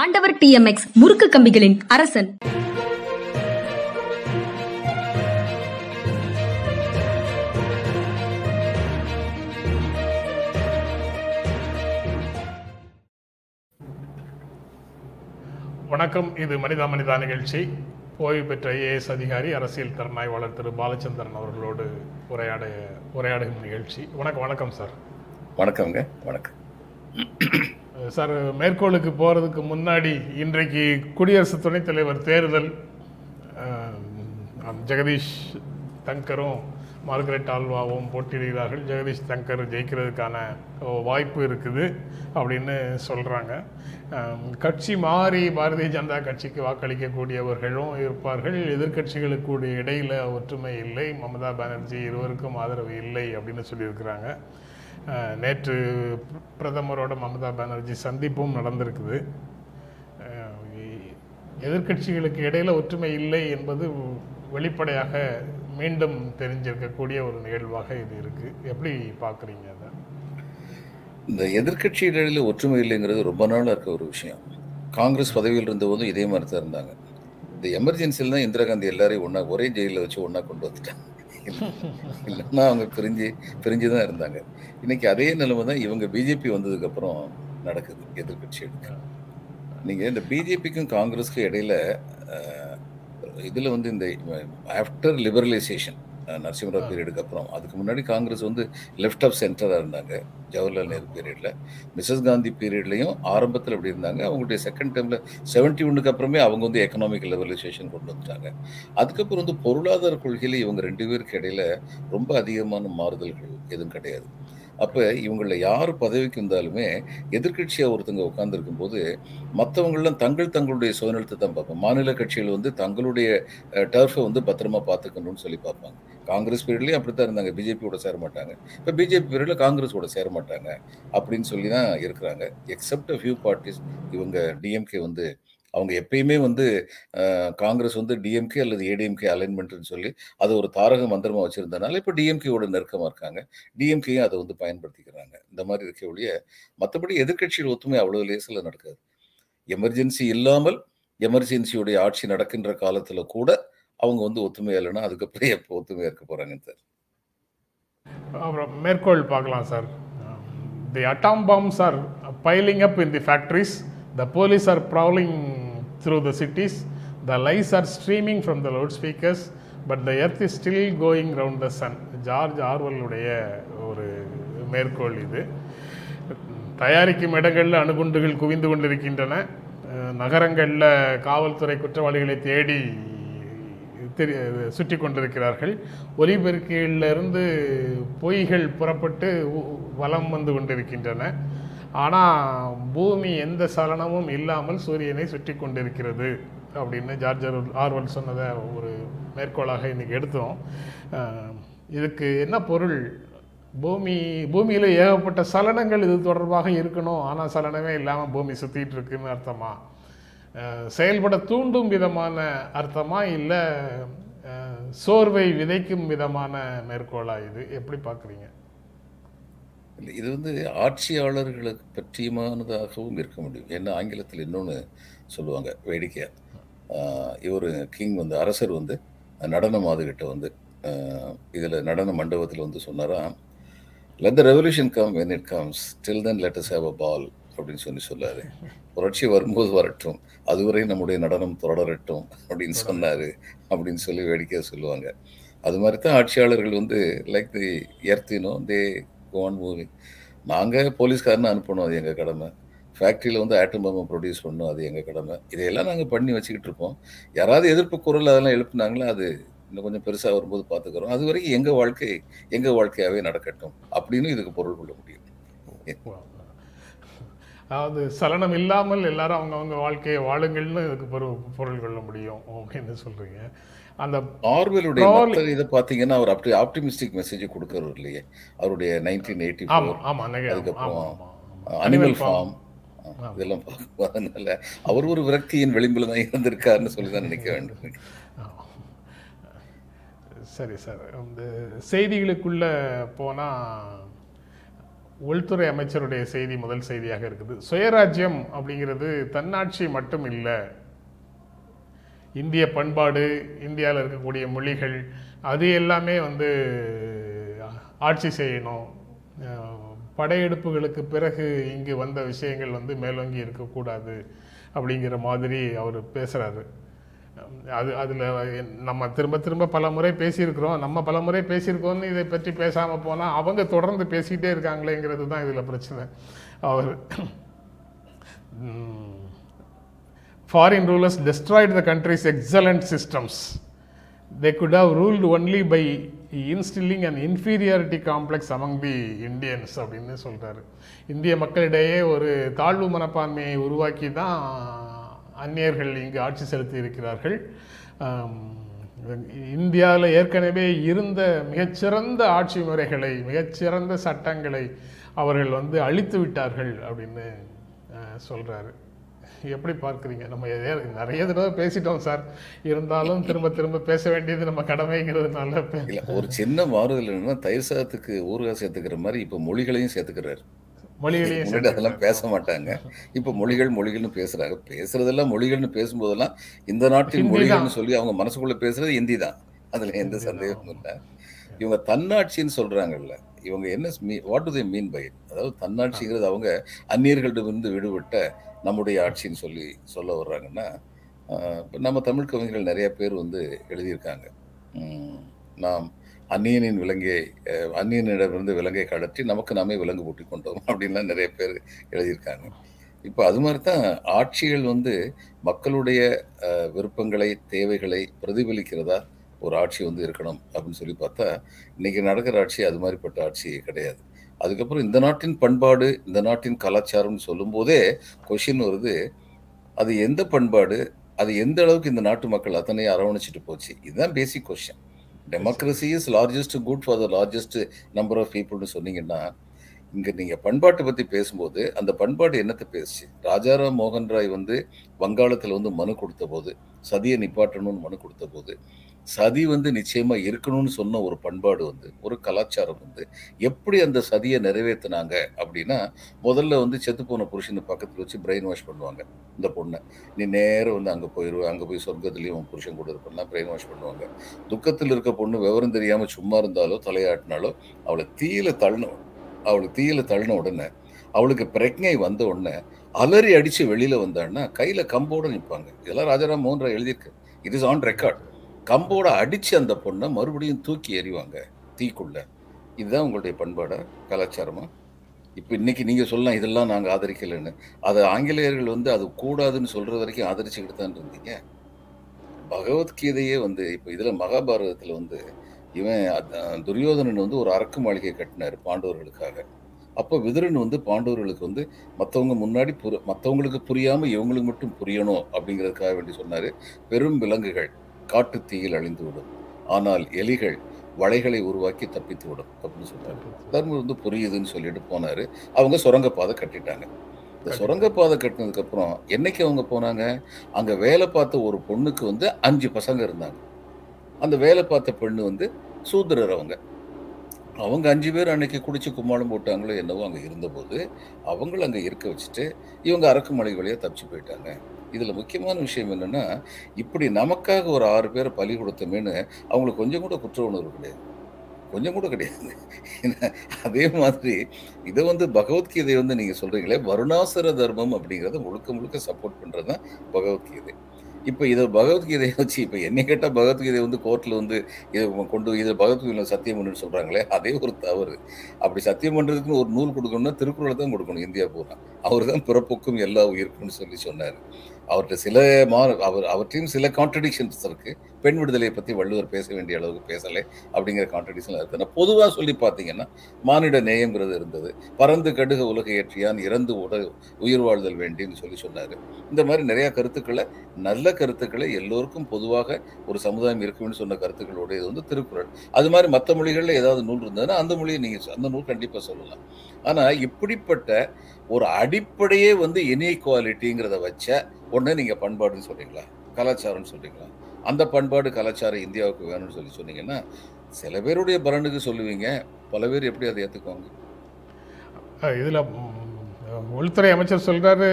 ஆண்டவர் TMX முறுக்கு கம்பிகளின் அரசன். வணக்கம், இது மனிதா மனிதா நிகழ்ச்சி. ஓய்வு பெற்ற IAS அதிகாரி அரசியல் திறனாய்வாளர் திரு பாலச்சந்திரன் அவர்களோடு உரையாடும் நிகழ்ச்சி. வணக்கம் சார். வணக்கம்ங்க. வணக்கம் சார். மேற்கோளுக்கு போகிறதுக்கு முன்னாடி, இன்றைக்கு குடியரசு துணைத் தலைவர் தேர்தல், ஜெகதீஷ் தங்கரும் மார்கரெட் ஆல்வாவும் போட்டியிடுகிறார்கள். ஜெகதீஷ் தங்கர் ஜெயிக்கிறதுக்கான வாய்ப்பு இருக்குது அப்படின்னு சொல்கிறாங்க. கட்சி மாறி பாரதிய ஜனதா கட்சிக்கு வாக்களிக்கக்கூடியவர்களும் இருப்பார்கள். எதிர்கட்சிகளுக்கு இடையில் ஒற்றுமை இல்லை, மம்தா பானர்ஜி இருவருக்கும் ஆதரவு இல்லை அப்படின்னு சொல்லியிருக்கிறாங்க. நேற்று பிரதமரோட மம்தா பானர்ஜி சந்திப்பும் நடந்திருக்குது. எதிர்கட்சிகளுக்கு இடையில் ஒற்றுமை இல்லை என்பது வெளிப்படையாக மீண்டும் தெரிஞ்சிருக்கக்கூடிய ஒரு நிகழ்வாக இது இருக்குது. எப்படி பார்க்குறீங்க அதை? இந்த எதிர்கட்சிகளிடையில் ஒற்றுமை இல்லைங்கிறது ரொம்ப நாளாக இருக்க ஒரு விஷயம். காங்கிரஸ் பதவியில் இருந்தபோதும் இதே மாதிரி தான் இருந்தாங்க. இந்த எமர்ஜென்சியில் தான் இந்திரா காந்தி எல்லாரையும் ஒன்றா ஒரே ஜெயிலில் வச்சு ஒன்றா கொண்டு வந்துட்டாங்க. இல்லைன்னா அவங்க பிரிஞ்சு தான் இருந்தாங்க. இன்னைக்கு அதே நிலைமை தான் இவங்க பிஜேபி வந்ததுக்கப்புறம் நடக்குது. எதிர்கட்சி எடுக்க நீங்கள் இந்த பிஜேபிக்கும் காங்கிரஸுக்கும் இடையில் இதில் இந்த ஆஃப்டர் லிபரலைசேஷன் நரசிம்மராவ் பீரியடுக்கு அப்புறம், அதுக்கு முன்னாடி காங்கிரஸ் லெஃப்ட் ஆஃப் சென்டராக இருந்தாங்க. ஜவஹர்லால் நேரு பீரியடில், மிஸ்ஸஸ் காந்தி பீரியட்லையும் ஆரம்பத்தில் அப்படி இருந்தாங்க. அவங்களுடைய செகண்ட் டைமில் 71க்கு அப்புறமே அவங்க எக்கனாமிக் லிபரலைசேஷன் கொண்டு வந்துட்டாங்க. அதுக்கப்புறம் பொருளாதார கொள்கையில் இவங்க ரெண்டு பேருக்கு இடையில் ரொம்ப அதிகமான மாறுதல்கள் எதுவும் கிடையாது. அப்போ இவங்களில் யார் பதவிக்கு இருந்தாலுமே எதிர்கட்சியாக ஒருத்தங்க உட்கார்ந்துருக்கும் போது மற்றவங்களாம் தங்களுடைய சுயநலத்தை தான் பார்ப்பாங்க. மாநில கட்சிகள் தங்களுடைய டர்ஃபை பத்திரமா பார்த்துக்கணும்னு சொல்லி பார்ப்பாங்க. காங்கிரஸ் பீரியட்லேயும் அப்படி தான் இருந்தாங்க. பிஜேபியோட சேர மாட்டாங்க. இப்போ பிஜேபி பீரியடில் காங்கிரஸோட சேர மாட்டாங்க அப்படின்னு சொல்லி தான் இருக்கிறாங்க. Except few parties. இவங்க டிஎம்கே அவங்க எப்பயுமே காங்கிரஸ் டிஎம்கே அல்லது ஏடிஎம்கே அலைன்மெண்ட்னு சொல்லி அதை ஒரு தாரக மந்திரமாக வச்சுருந்தனால இப்போ டிஎம்கேயோட நெருக்கமாக இருக்காங்க. டிஎம்கேயும் அதை பயன்படுத்திக்கிறாங்க. இந்த மாதிரி இருக்க ஒழிய மற்றபடி எதிர்கட்சியில் ஒத்துமை அவ்வளோ லேசில் நடக்காது. எமர்ஜென்சி இல்லாமல் எமர்ஜென்சியுடைய ஆட்சி நடக்கின்ற காலத்தில் கூட அவங்க ஒத்துமையாக இல்லைன்னா அதுக்கப்புறம் எப்போ ஒத்துமையாக இருக்க போகிறாங்கன்னு சார். அப்புறம் மேற்கோள் பார்க்கலாம் sir. The atom bombs are piling up in the factories. The police are prowling through the cities. The lies are streaming from the loudspeakers, but the earth is still going round the sun. George ஆர்வெல்லுடைய ஒரு மேற்கோள் இது. தயாரிக்கும் இடங்களில் அணுகுண்டுகள் குவிந்து கொண்டிருக்கின்றன. நகரங்களில் காவல்துறை குற்றவாளிகளை தேடி சுற்றி கொண்டிருக்கிறார்கள். ஒலிபெருக்கியிலிருந்து பொய்கள் புறப்பட்டு வலம் வந்து கொண்டிருக்கின்றன. ஆனால் பூமி எந்த சலனமும் இல்லாமல் சூரியனை சுற்றி கொண்டிருக்கிறது அப்படின்னு ஜார்ஜ் ஆர்வெல் சொன்னதை ஒரு மேற்கோளாக இன்றைக்கி எடுத்தோம். இதுக்கு என்ன பொருள்? பூமியில் ஏகப்பட்ட சலனங்கள் இது தொடர்பாக இருக்கணும், ஆனால் சலனமே இல்லாமல் பூமி சுற்றிட்டு இருக்குன்னு அர்த்தமா? செயல்பட தூண்டும் விதமான அர்த்தமா, இல்லை சோர்வை விதைக்கும் விதமான மேற்கோளா? இது எப்படி பார்க்குறீங்க? இது ஆட்சியாளர்களை பற்றியமானதாகவும் இருக்க முடியும். ஏன்னா ஆங்கிலத்தில் இன்னொன்று சொல்லுவாங்க வேடிக்கையாக. இவர் கிங் அரசர் நடன மாதுகிட்ட இதில் நடன மண்டபத்தில் சொன்னாராம், let the revolution come when it comes, till then let us have a ball அப்படின்னு சொன்னார். புரட்சி வரும்போது வரட்டும், அதுவரை நம்முடைய நடனம் தொடரட்டும் அப்படின்னு சொன்னார் அப்படின்னு சொல்லி வேடிக்கையாக சொல்லுவாங்க. அது மாதிரி தான் ஆட்சியாளர்கள் like the earth they gone moving. நாங்கள் போலீஸ்காரன்னு அனுப்பணும், அது எங்கள் கடமை. ஃபேக்ட்ரியில் ஆட்டம் பம்பை ப்ரொடியூஸ் பண்ணணும், அது எங்கள் கடமை. இதையெல்லாம் நாங்கள் பண்ணி வச்சுக்கிட்டு இருப்போம். யாராவது எதிர்ப்பு குரல் அதெல்லாம் எழுப்புனாங்களா, அது இன்னும் கொஞ்சம் பெருசாக வரும்போது பார்த்துக்கிறோம். அது வரைக்கும் எங்கள் வாழ்க்கையாகவே நடக்கட்டும் அப்படின்னு இதுக்கு பொருள் கொள்ள முடியும். அதாவது சலனம் இல்லாமல் எல்லாரும் அவங்கவுங்க வாழ்க்கையை வாழுங்கள்னு இதுக்கு பொருள் கொள்ள முடியும் அப்படின்னு சொல்கிறீங்க. அந்த ஆர்வெலுடைய இதை பார்த்தீங்கன்னா அவர் அப்படி ஆப்டிமிஸ்டிக் மெசேஜ் கொடுக்குறவர் இல்லையே. அவருடைய 1984, அதுக்கப்புறம் அனிமல் ஃபார்ம், இதெல்லாம் பார்க்கும். அதனால அவர் ஒரு விரக்தியின் விளிம்பில் தான் இருந்திருக்காருன்னு சொல்லி தான் நினைக்க வேண்டும். சரி சார், அந்த செய்திகளுக்குள்ளே போனால் உள்துறை அமைச்சருடைய செய்தி முதல் செய்தியாக இருக்குது. சுயராஜ்யம் அப்படிங்கிறது தன்னாட்சி மட்டும் இல்லை, இந்திய பண்பாடு, இந்தியாவில் இருக்கக்கூடிய மொழிகள், அது எல்லாமே ஆட்சி செய்யணும். படையெடுப்புகளுக்கு பிறகு இங்கு வந்த விஷயங்கள் மேலோங்கி இருக்கக்கூடாது அப்படிங்கிற மாதிரி அவர் பேசுகிறாரு. அதில் நம்ம திரும்ப திரும்ப பல முறை பேசியிருக்கிறோம், இதை பற்றி பேசாமல் போனால் அவங்க தொடர்ந்து பேசிக்கிட்டே இருக்காங்களேங்கிறது தான் இதில் பிரச்சனை. அவர் foreign rulers destroyed the country's excellent systems. They could have ruled only by instilling an inferiority complex among the Indians அப்படின்னு சொல்கிறாரு. இந்திய மக்களிடையே ஒரு தாழ்வு மனப்பான்மையை உருவாக்கி தான் அந்நியர்கள் இங்கு ஆட்சி செலுத்தி இருக்கிறார்கள். இந்தியாவில் ஏற்கனவே இருந்த மிகச்சிறந்த ஆட்சி முறைகளை, மிகச்சிறந்த சட்டங்களை அவர்கள் அழித்து விட்டார்கள் அப்படின்னு சொல்கிறாரு. எப்படி பார்க்குறீங்க? நம்ம நிறைய தடவை பேசிட்டோம் சார், இருந்தாலும் திரும்ப திரும்ப பேச வேண்டியது நம்ம கடமைங்கிறதுனால. ஒரு சின்ன மாறுதல் என்னன்னா, தயிர் சாதத்துக்கு ஊறுகாய் சேர்த்துக்கிற மாதிரி இப்போ மொழிகளையும் சேர்த்துக்கிறாரு. மொழிகளையும் அதெல்லாம் பேச மாட்டாங்க, இப்போ மொழிகள் மொழிகள்னு பேசுகிறாங்க. பேசுறதெல்லாம் மொழிகள்னு பேசும்போதெல்லாம் இந்த நாட்டின் மொழிகள்னு சொல்லி அவங்க மனசுக்குள்ளே பேசுறது ஹிந்தி தான், அதில் எந்த சந்தேகமும் இல்லை. இவங்க தன்னாட்சின்னு சொல்கிறாங்கல்ல, இவங்க என்ன what do they mean by it? அதாவது தன்னாட்சிங்கிறது அவங்க அந்நியர்களிடமிருந்து விடுபட்ட நம்முடைய ஆட்சின்னு சொல்ல வர்றாங்கன்னா, இப்போ நம்ம தமிழ் கவிஞர்கள் நிறைய பேர் எழுதியிருக்காங்க. நாம் அந்நியனிடமிருந்து விலங்கை கழற்றி நமக்கு நாமே விலங்கு போட்டி கொண்டோம் அப்படின்லாம் நிறைய பேர் எழுதியிருக்காங்க. இப்போ அது மாதிரி தான் ஆட்சிகள் மக்களுடைய விருப்பங்களை, தேவைகளை பிரதிபலிக்கிறதா ஒரு ஆட்சி இருக்கணும் அப்படின்னு சொல்லி பார்த்தா, இன்றைக்கி நடக்கிற ஆட்சி அது மாதிரிப்பட்ட ஆட்சி கிடையாது. அதுக்கப்புறம் இந்த நாட்டின் பண்பாடு, இந்த நாட்டின் கலாச்சாரம்னு சொல்லும்போதே கொஷின் வருது, அது எந்த பண்பாடு, அது எந்த அளவுக்கு இந்த நாட்டு மக்கள் அத்தனை அரவணைச்சிட்டு போச்சு? இதுதான் basic question. Democracy is largest good for the largest number of பீப்புள்னு சொன்னீங்கன்னா, இங்கே நீங்கள் பண்பாட்டை பற்றி பேசும்போது அந்த பண்பாடு என்னத்தை பேசுச்சு? ராஜாராம் மோகன் ராய் வங்காளத்தில் மனு கொடுத்த போது, சதியை நிப்பாட்டணும்னு மனு கொடுத்த போது, சதி நிச்சயமாக இருக்கணும்னு சொன்ன ஒரு பண்பாடு, ஒரு கலாச்சாரம். எப்படி அந்த சதியை நிறைவேற்றினாங்க அப்படின்னா, முதல்ல செத்து போன புருஷன் பக்கத்தில் வச்சு பிரெயின் வாஷ் பண்ணுவாங்க. இந்த பொண்ணை நீ நேரம் அங்கே போயிடுவேன், அங்கே போய் சொர்க்கத்துலேயும் உன் புருஷன் கூட இருப்பெல்லாம் பிரெயின் வாஷ் பண்ணுவாங்க. துக்கத்தில் இருக்க பொண்ணு விவரம் தெரியாமல் சும்மா இருந்தாலோ தலையாட்டினாலோ அவளுக்கு தீயில தள்ளின உடனே, அவளுக்கு பிரக்ஞை வந்த உடனே அலறி அடித்து வெளியில் வந்தான்னா கையில் கம்போடு நிற்பாங்க. இதெல்லாம் ராஜாராம் மோகன் ராய் எழுதியிருக்கு, இட் இஸ் ஆன் ரெக்கார்ட். கம்போட அடித்து அந்த பொண்ணை மறுபடியும் தூக்கி எறிவாங்க தீக்குள்ள. இதுதான் உங்களுடைய பண்பாடா, கலாச்சாரமா? இப்போ இன்றைக்கி நீங்கள் சொல்லலாம் இதெல்லாம் நாங்கள் ஆதரிக்கலைன்னு. அதை ஆங்கிலேயர்கள் அது கூடாதுன்னு சொல்கிற வரைக்கும் ஆதரிச்சுக்கிட்டு தான் இருந்தீங்க. பகவத்கீதையே இப்போ இதில் மகாபாரதத்தில் இவன் துரியோதனன் ஒரு அரக்கு மாளிகை கட்டினார் பாண்டவர்களுக்காக. அப்போ விதுரன் பாண்டவர்களுக்கு மற்றவங்க முன்னாடி மற்றவங்களுக்கு புரியாமல் இவங்களுக்கு மட்டும் புரியணும் அப்படிங்கிறதுக்காக வேண்டி சொன்னார், பெரும் விலங்குகள் காட்டு தீயில் அழிந்துவிடும், ஆனால் எலிகள் வலைகளை உருவாக்கி தப்பித்து விடும் அப்படின்னு சொன்னார். தர்மர் புரியுதுன்னு சொல்லிட்டு போனார். அவங்க சுரங்கப்பாதை கட்டிட்டாங்க. இந்த சுரங்கப்பாதை கட்டினதுக்கப்புறம் என்னைக்கு அவங்க போனாங்க, அங்கே வேலை பார்த்த ஒரு பொண்ணுக்கு 5 பசங்க இருந்தாங்க. அந்த வேலை பார்த்த பெண்ணு சூத்திரர். அவங்க 5 பேர் அன்னைக்கு குடிச்சு கும்மாளம் போட்டாங்களோ என்னவோ அங்கே இருந்தபோது, அவங்கள அங்கே இருக்க வச்சுட்டு இவங்க அரக்கு மலை வழியாக தப்பிச்சு போயிட்டாங்க. இதில் முக்கியமான விஷயம் என்னென்னா, இப்படி நமக்காக ஒரு 6 பேரை பலி கொடுத்தமேன்னு அவங்களுக்கு கொஞ்சம் கூட குற்ற உணர்வு கிடையாது, கொஞ்சம் கூட கிடையாது. அதே மாதிரி இதை பகவத்கீதை நீங்கள் சொல்கிறீங்களே, வருணாசுர தர்மம் அப்படிங்கிறத முழுக்க முழுக்க சப்போர்ட் பண்ணுறது தான் பகவத்கீதை. இப்போ இதை பகவத்கீதையை வச்சு இப்போ என்னை கேட்டால் பகவத்கீதை கோர்ட்டில் இதை கொண்டு இதில் பகவத்கீதையில் சத்தியம் பண்ணுன்னு சொல்கிறாங்களே, அதே ஒரு தவறு. அப்படி சத்தியம் பண்ணுறதுக்குன்னு ஒரு நூல் கொடுக்கணும்னா திருக்குறளை தான் கொடுக்கணும். இந்தியா பூரா அவர் தான் பிறப்புக்கும் எல்லா உயிருக்கும்னு சொல்லி சொன்னார். அவர்கிட்ட அவர்கிட்டையும் சில கான்ட்ரடிக்ஷன்ஸ் இருக்குது. பெண் விடுதலையை பற்றி வள்ளுவர் பேச வேண்டிய அளவுக்கு பேசலை அப்படிங்கிற கான்ட்ரடிக்ஷன்லாம் இருக்குது. நான் பொதுவாக சொல்லி பார்த்தீங்கன்னா மானிட நேயங்கிறது இருந்தது, பறந்து கடுக உலக ஏற்றியான் இறந்து உயிர் வாழ்தல் வேண்டின்னு சொல்லி சொன்னார். இந்த மாதிரி நிறையா கருத்துக்களை, நல்ல கருத்துக்களை எல்லோருக்கும் பொதுவாக ஒரு சமுதாயம் இருக்குன்னு சொன்ன கருத்துக்களோட இது திருக்குறள். அது மாதிரி மற்ற மொழிகளில் ஏதாவது நூல் இருந்ததுன்னா அந்த மொழியை நீங்கள் அந்த நூல் கண்டிப்பாக சொல்லலாம். ஆனால் இப்படிப்பட்ட ஒரு அடிப்படையே இன்இக்வாலிட்டிங்கிறத வச்ச உடனே நீங்கள் பண்பாடுன்னு சொல்கிறீங்களா, கலாச்சாரம்னு சொல்கிறீங்களா? அந்த பண்பாடு கலாச்சாரம் இந்தியாவுக்கு வேணும்னு சொன்னீங்கன்னா சில பேருடைய பலனுக்கு சொல்லுவீங்க, பல பேர் எப்படி அதை ஏற்றுக்குவாங்க? இதில் உள்துறை அமைச்சர் சொல்கிறாரு,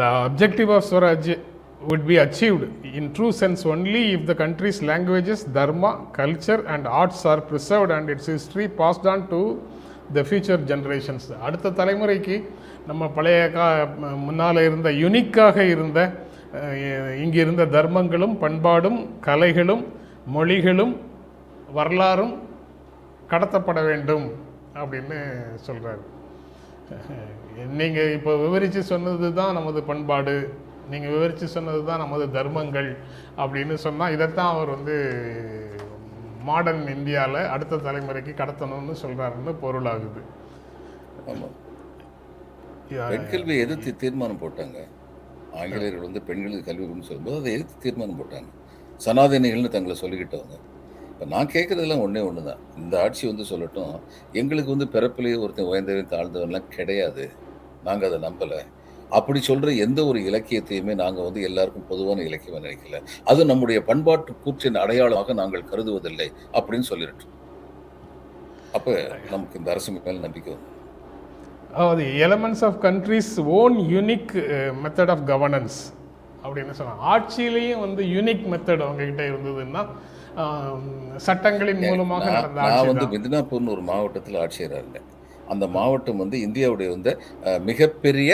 the objective of Swaraj would be achieved in true sense only if the country's languages, dharma, culture and arts are preserved and its history passed on to the future generations. அடுத்த தலைமுறைக்கு நம்ம பழைய முன்னால் இருந்த யூனிக்காக இருந்த இங்கிருந்த தர்மங்களும் பண்பாடும் கலைகளும் மொழிகளும் வரலாறும் கடத்தப்பட வேண்டும் அப்படின்னு சொல்கிறார். நீங்கள் இப்போ விவரித்து சொன்னது தான் நமது பண்பாடு, நீங்கள் விவரித்து சொன்னது தான் நமது தர்மங்கள் அப்படின்னு சொன்னால் இதைத்தான் அவர் வந்து மாடர்ன் இந்தியாவில் அடுத்த தலைமுறைக்கு கடத்தணும்னு சொல்கிறாருன்னு பொருளாகுது. ஆமாம், பெண்கல்வி எதிர்த்து தீர்மானம் போட்டாங்க. ஆங்கிலேயர்கள் வந்து பெண்களுக்கு கல்வின்னு சொல்லும்போது அதை எதிர்த்து தீர்மானம் போட்டாங்க. சனாதனிகள்னு தங்களை சொல்லிக்கிட்டவங்க. இப்போ நான் கேட்குறதெல்லாம் ஒன்றே ஒன்று தான், இந்த ஆட்சி வந்து சொல்லட்டும், எங்களுக்கு வந்து பிறப்பிலேயே ஒருத்தன் உயர்ந்தவன் தாழ்ந்தவன்லாம் கிடையாது, நாங்கள் அதை நம்பலை அப்படி சொல்கிற எந்த ஒரு இலக்கியத்தையுமே நாங்கள் வந்து எல்லாருக்கும் பொதுவான இலக்கியம் நினைக்கல, அது நம்முடைய பண்பாட்டு கூற்றின் அடையாளமாக நாங்கள் கருதுவதில்லை அப்படின்னு சொல்லிட்டோம். அப்போ நமக்கு இந்த அரசு மேல் நம்பிக்கை வந்து அதாவது elements of countries own unique method of governance அப்படின்னு சொன்னாங்க. ஆட்சியிலையும் வந்து யூனிக் மெத்தட் அவங்ககிட்ட இருந்ததுன்னா சட்டங்களின் மூலமாக நடந்த ஆட்சி. நான் வந்து மிதினாப்பூர்னு ஒரு மாவட்டத்தில் ஆட்சியராக இருந்தேன். அந்த மாவட்டம் வந்து இந்தியாவுடைய வந்து மிகப்பெரிய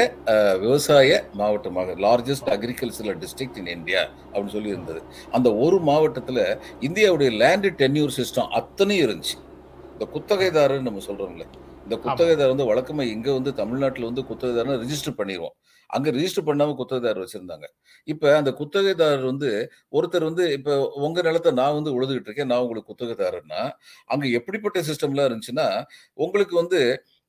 விவசாய மாவட்டமாக, largest agricultural district in India அப்படின்னு சொல்லி இருந்தது. அந்த ஒரு மாவட்டத்தில் இந்தியாவுடைய லேண்டு டென்யூர் சிஸ்டம் அத்தனையும் இருந்துச்சு. இந்த குத்தகைதாரன்னு நம்ம சொல்கிறோம்ல, இந்த குத்தகைதார் வந்து வழக்கமாக இங்கே வந்து தமிழ்நாட்டில் வந்து குத்தகைதாரன்னு ரிஜிஸ்டர் பண்ணிடுவோம், அங்கே ரிஜிஸ்டர் பண்ணாமல் குத்தகைதாரர் வச்சுருந்தாங்க. இப்போ அந்த குத்தகைதாரர் வந்து ஒருத்தர் வந்து இப்போ உங்கள் நிலத்தை நான் வந்து உழுதுகிட்டு இருக்கேன், நான் உங்களுக்கு குத்தகைதாரர்னா அங்கே எப்படிப்பட்ட சிஸ்டம்லாம் இருந்துச்சுன்னா, உங்களுக்கு வந்து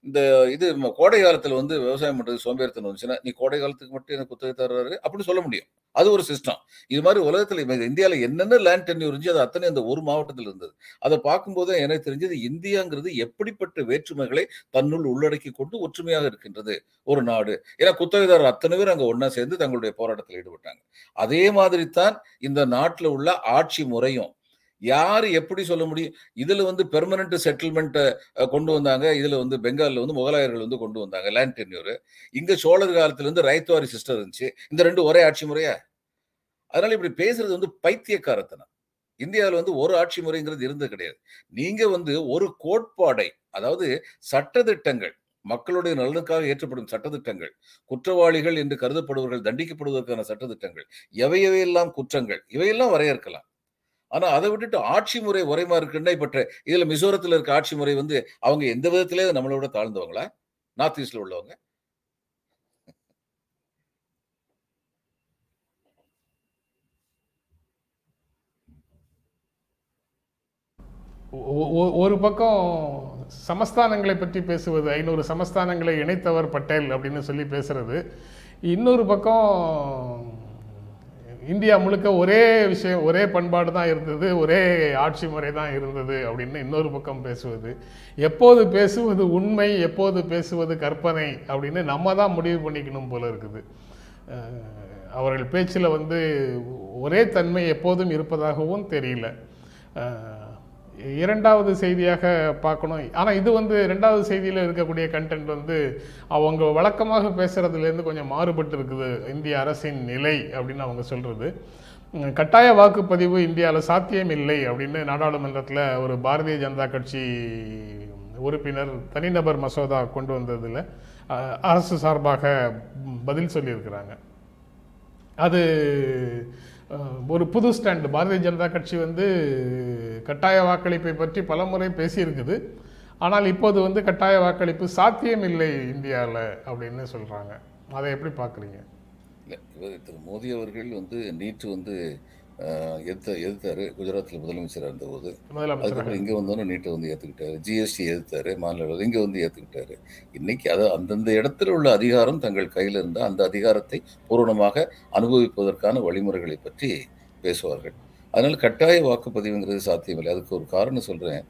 இந்த இது கோடை காலத்தில் வந்து விவசாயம் பண்ணுறது சோம்பேறித்தனம் இருந்துச்சுன்னா நீ கோடை காலத்துக்கு மட்டும் எனக்கு குத்தகைதாரர் அப்படின்னு சொல்ல முடியும். அது ஒரு சிஸ்டம். இது மாதிரி உலகத்தில் இந்தியாவில் என்னென்ன லேண்ட் டென்யூர் இருந்துச்சு அது அத்தனை அந்த ஒரு மாவட்டத்தில் இருந்தது. அதை பார்க்கும்போது எனக்கு தெரிஞ்சது இந்தியாங்கிறது எப்படிப்பட்ட வேற்றுமைகளை தன்னுள் உள்ளடக்கி கொண்டு ஒற்றுமையாக இருக்கின்றது ஒரு நாடு. ஏன்னா குத்தகைதாரர் அத்தனை பேர் அங்கே ஒன்றா சேர்ந்து தங்களுடைய போராட்டத்தில் ஈடுபட்டாங்க. அதே மாதிரி தான் இந்த நாட்டில் உள்ள ஆட்சி முறையும். யார் எப்படி சொல்ல முடியும்? இதில் வந்து பெர்மனன்ட் செட்டில்மெண்ட்டை கொண்டு வந்தாங்க, இதில் வந்து பெங்காலில் வந்து முகலாயர்கள் வந்து கொண்டு வந்தாங்க லேண்ட் டென்யூர். இங்கே சோழர் காலத்துலேருந்து ரைத்வாரி சிஸ்டம் இருந்துச்சு. இந்த ரெண்டு ஒரே ஆட்சி முறையா? அதனால் இப்படி பேசுறது வந்து பைத்தியக்காரத்தனம். இந்தியாவில் வந்து ஒரு ஆட்சி முறைங்கிறது இருந்தது கிடையாது. நீங்கள் வந்து ஒரு கோட்பாடை, அதாவது சட்டத்திட்டங்கள், மக்களுடைய நலனுக்காக ஏற்றப்படும் சட்டத்திட்டங்கள், குற்றவாளிகள் என்று கருதப்படுவர்கள் தண்டிக்கப்படுவதற்கான சட்டத்திட்டங்கள், எவையெல்லாம் குற்றங்கள் இவையெல்லாம் வரையறுக்கலாம். ஆனால் அதை விட்டுட்டு ஆட்சி முறை உரைமா இருக்குன்னா, இப்போ இதில் மிசோரத்தில் இருக்க ஆட்சி முறை வந்து அவங்க எந்த விதத்திலே நம்மளோட தாழ்ந்தவங்களா? நார்த் ஈஸ்டில் உள்ளவங்க ஒரு பக்கம் சமஸ்தானங்களை பற்றி பேசுவது, 500 சமஸ்தானங்களை இணைத்தவர் பட்டேல் அப்படின்னு சொல்லி பேசுறது, இன்னொரு பக்கம் இந்தியா முழுக்க ஒரே விஷயம், ஒரே பண்பாடு தான் இருந்தது, ஒரே ஆட்சி முறை தான் இருந்தது அப்படின்னு இன்னொரு பக்கம் பேசுவது. எப்போது பேசுவது உண்மை, எப்போது பேசுவது கற்பனை அப்படின்னு நம்ம தான் முடிவு பண்ணிக்கணும் போல இருக்குது. அவர்கள் பேச்சில் வந்து ஒரே தன்மை எப்போதும் இருப்பதாகவும் தெரியல. இரண்டாவது செய்தியாக பார்க்கணும். ஆனால் இது வந்து ரெண்டாவது செய்தியில் இருக்கக்கூடிய கண்டென்ட் வந்து அவங்க வழக்கமாக பேசுகிறதுலேருந்து கொஞ்சம் மாறுபட்டு இருக்குது இந்திய அரசின் நிலை அப்படின்னு அவங்க சொல்கிறது. கட்டாய வாக்குப்பதிவு இந்தியாவில் சாத்தியம் இல்லை அப்படின்னு நாடாளுமன்றத்தில் ஒரு பாரதிய ஜனதா கட்சி உறுப்பினர் தனிநபர் மசோதா கொண்டு வந்ததில் அரசு சார்பாக பதில் சொல்லியிருக்கிறாங்க. அது ஒரு புது ஸ்டாண்டு. பாரதிய ஜனதா கட்சி வந்து கட்டாய வாக்களிப்பை பற்றி பல முறை பேசியிருக்குது. ஆனால் இப்போது வந்து கட்டாய வாக்களிப்பு சாத்தியம் இல்லை இந்தியாவில் அப்படின்னு சொல்கிறாங்க. அதை எப்படி பார்க்குறீங்க? இல்லை, திரு மோடி அவர்கள் வந்து நேற்று வந்து எதிர்த்தார். குஜராத்தில் முதலமைச்சராக இருந்தபோது, அதுக்கப்புறம் இங்கே வந்தோன்னே நீட்டை வந்து ஏற்றுக்கிட்டாரு. ஜிஎஸ்டி எதிர்த்தார், மாநில இங்கே வந்து ஏற்றுக்கிட்டாரு. இன்றைக்கி அதை அந்தந்த இடத்துல உள்ள அதிகாரம் தங்கள் கையில் இருந்தால் அந்த அதிகாரத்தை பூரணமாக அனுபவிப்பதற்கான வழிமுறைகளை பற்றி பேசுவார்கள். அதனால் கட்டாய வாக்குப்பதிவுங்கிறது சாத்தியமில்லை. அதுக்கு ஒரு காரணம் சொல்கிறேன்.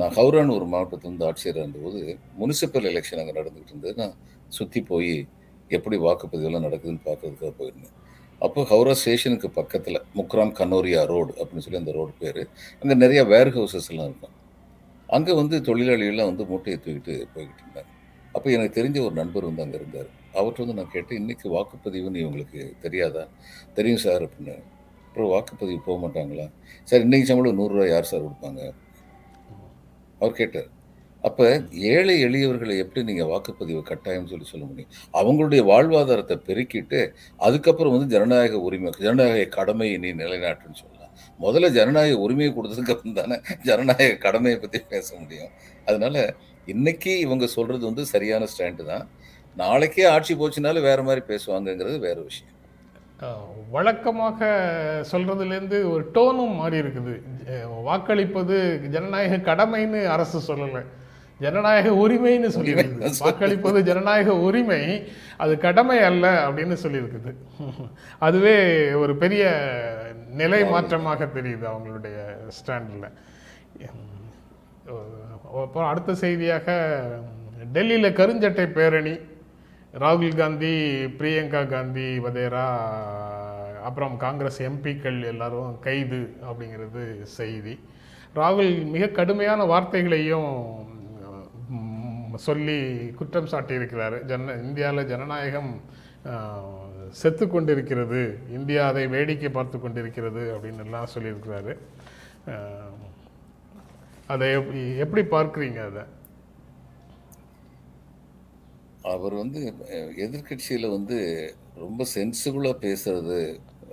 நான் ஹவுரான் ஒரு மாவட்டத்திலிருந்து ஆட்சியராக இருந்தபோது முனிசிபல் எலெக்ஷன் அங்கே நடந்துகிட்டு இருந்தது. நான் சுற்றி போய் எப்படி வாக்குப்பதிவுலாம் நடக்குதுன்னு பார்க்கறதுக்காக போயிருந்தேன். அப்போ ஹவுரா ஸ்டேஷனுக்கு பக்கத்தில் முக்ராம் கனோரியா ரோடு அப்படின்னு சொல்லி அந்த ரோடு பேர், அங்கே நிறையா வேர் ஹவுசஸ்லாம் இருக்கும். அங்கே வந்து தொழிலாளிகள்லாம் வந்து மூட்டையை தூக்கிட்டு போய்கிட்டு இருந்தாங்க. அப்போ எனக்கு தெரிஞ்ச ஒரு நண்பர் வந்து அங்கே இருந்தார். அவர்கிட்ட வந்து நான் கேட்டேன், இன்றைக்கி வாக்குப்பதிவுன்னு இவங்களுக்கு தெரியாதா? தெரியும் சார் அப்படின்னு. அப்புறம் வாக்குப்பதிவு போக மாட்டாங்களா? சார் இன்றைக்கி சம்பளம் 100 ரூபா யார் சார் கொடுப்பாங்க? அவர் கேட்டார். அப்போ ஏழை எளியவர்களை எப்படி நீங்கள் வாக்குப்பதிவு கட்டாயம்னு சொல்ல முடியும்? அவங்களுடைய வாழ்வாதாரத்தை பெருக்கிட்டு அதுக்கப்புறம் வந்து ஜனநாயக உரிமை, ஜனநாயக கடமையை நீ நிலைநாட்டுன்னு சொல்லலாம். முதல்ல ஜனநாயக உரிமையை கொடுத்ததுக்கு அப்புறம் தானே ஜனநாயக கடமையை பற்றி பேச முடியும். அதனால் இன்றைக்கி இவங்க சொல்கிறது வந்து சரியான ஸ்டாண்டு தான். நாளைக்கே ஆட்சி போச்சுனாலும் வேறு மாதிரி பேசுவாங்கங்கிறது வேறு விஷயம். வழக்கமாக சொல்கிறதுலேருந்து ஒரு டோனும் மாறி இருக்குது. வாக்களிப்பது ஜனநாயக கடமைன்னு அரசு சொல்லலை, ஜனநாயக உரிமைன்னு சொல்லியிருக்குது. வாக்களிப்பது ஜனநாயக உரிமை, அது கடமை அல்ல அப்படின்னு சொல்லியிருக்குது. அதுவே ஒரு பெரிய நிலை மாற்றமாக தெரியுது அவங்களுடைய ஸ்டாண்டில். அப்புறம் அடுத்த செய்தியாக, டெல்லியில் கருஞ்சட்டை பேரணி, ராகுல் காந்தி, ப்ரியங்கா காந்தி வதேரா, அப்புறம் காங்கிரஸ் எம்பிக்கள் எல்லாரும் கைது அப்படிங்கிறது செய்தி. ராகுல் மிக கடுமையான வார்த்தைகளையும் சொல்லி குற்றம் சாட்டியிருக்கிறார். இந்தியாவில் ஜனநாயகம் செத்து கொண்டிருக்கிறது, இந்தியா அதை வேடிக்கை பார்த்து கொண்டிருக்கிறது அப்படின்னு எல்லாம் சொல்லியிருக்கிறாரு. அதை எப்படி பார்க்குறீங்க? அதை அவர் வந்து எதிர்கட்சியில் வந்து ரொம்ப சென்சிபிளாக பேசுறது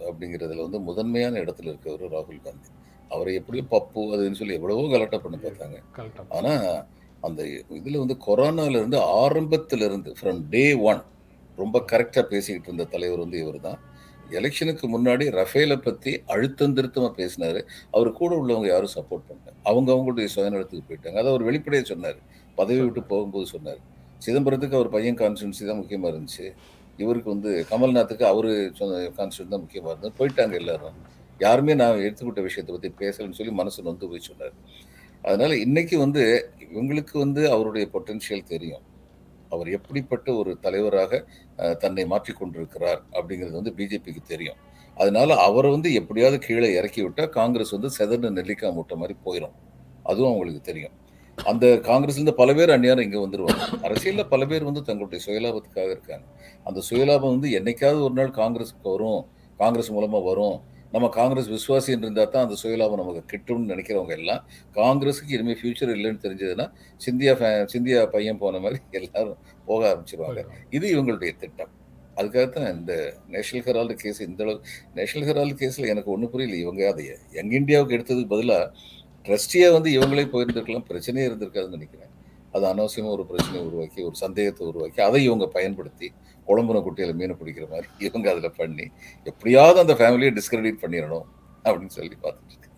அப்படிங்கிறதுல வந்து முதன்மையான இடத்துல இருக்கிறவர் ராகுல் காந்தி. அவரை எப்படியோ பப்பு அதுன்னு சொல்லி எவ்வளவோ கலெக்டாக பண்ணி பார்த்தாங்க. ஆனால் அந்த இதில் வந்து கொரோனாவிலேருந்து ஆரம்பத்திலிருந்து ஃப்ரம் டே ஒன் ரொம்ப கரெக்டாக பேசிக்கிட்டு இருந்த தலைவர் வந்து இவர் தான். எலெக்ஷனுக்கு முன்னாடி ரஃபேலை பற்றி அழுத்தந்திருத்தமாக பேசினார். அவர் கூட உள்ளவங்க யாரும் சப்போர்ட் பண்ணல, அவங்க அவங்களுடைய சுயநலத்துக்கு போயிட்டாங்க. அதை அவர் வெளிப்படையாக சொன்னார், பதவி விட்டு போகும்போது சொன்னார். சிதம்பரத்துக்கு அவர் பையன் கான்ஸ்டியூன்சி தான் முக்கியமாக இருந்துச்சு, இவருக்கு வந்து கமல்நாத்துக்கு அவர் கான்ஸ்டியூன்சி தான் முக்கியமாக இருந்தது. போயிட்டாங்க எல்லாரும், யாருமே நான் எடுத்துக்கிட்ட விஷயத்தை பற்றி பேசலன்னு சொல்லி மனசில் வந்து போய் சொன்னார். அதனால் இன்றைக்கி வந்து இவங்களுக்கு வந்து அவருடைய பொட்டென்ஷியல் தெரியும், அவர் எப்படிப்பட்ட ஒரு தலைவராக தன்னை மாற்றிக்கொண்டிருக்கிறார் அப்படிங்கிறது வந்து பிஜேபிக்கு தெரியும். அதனால் அவரை வந்து எப்படியாவது கீழே இறக்கி விட்டால் காங்கிரஸ் வந்து செதர்ன நெல்லிக்காய் மூட்டை மாதிரி போயிடும், அதுவும் அவங்களுக்கு தெரியும். அந்த காங்கிரஸ்லேருந்து பல பேர் அந்நியாரம் இங்கே வந்துடுவாங்க. அரசியலில் பல பேர் வந்து தங்களுடைய சுயலாபத்துக்காக இருக்காங்க. அந்த சுயலாபம் வந்து என்றைக்காவது ஒரு நாள் காங்கிரஸுக்கு வரும், காங்கிரஸ் மூலமாக வரும். நம்ம காங்கிரஸ் விசுவாசின்னு இருந்தால் தான் அந்த சுயலாபம் நமக்கு கிட்டும்னு நினைக்கிறவங்க எல்லாம் காங்கிரஸுக்கு இனிமேல் ஃபியூச்சர் இல்லைன்னு தெரிஞ்சதுன்னா சிந்தியா பையன் போன மாதிரி எல்லாரும் போக ஆரம்பிச்சிருவாங்க. இது இவங்களுடைய திட்டம். அதுக்காகத்தான் இந்த நேஷனல் ஹெரால்டு கேஸ் இந்தளவு. நேஷனல் ஹெரால்டு கேஸில் எனக்கு ஒன்றும் புரியல, இவங்க அதை யங் இந்தியாவுக்கு எடுத்ததுக்கு பதிலாக ட்ரஸ்டியாக வந்து இவங்களே போயிருந்துருக்கலாம், பிரச்சனையே இருந்திருக்காதுன்னு நினைக்கிறேன். அது அனாவசியமாக ஒரு பிரச்சனையை உருவாக்கி, ஒரு சந்தேகத்தை உருவாக்கி, அதை இவங்க பயன்படுத்தி குழம்புன குட்டியில் மீனை பிடிக்கிற மாதிரி இவங்க அதில் பண்ணி எப்படியாவது அந்த ஃபேமிலியை டிஸ்கிரெடிட் பண்ணிடணும் அப்படின்னு சொல்லி பார்த்துட்டு இருக்கு.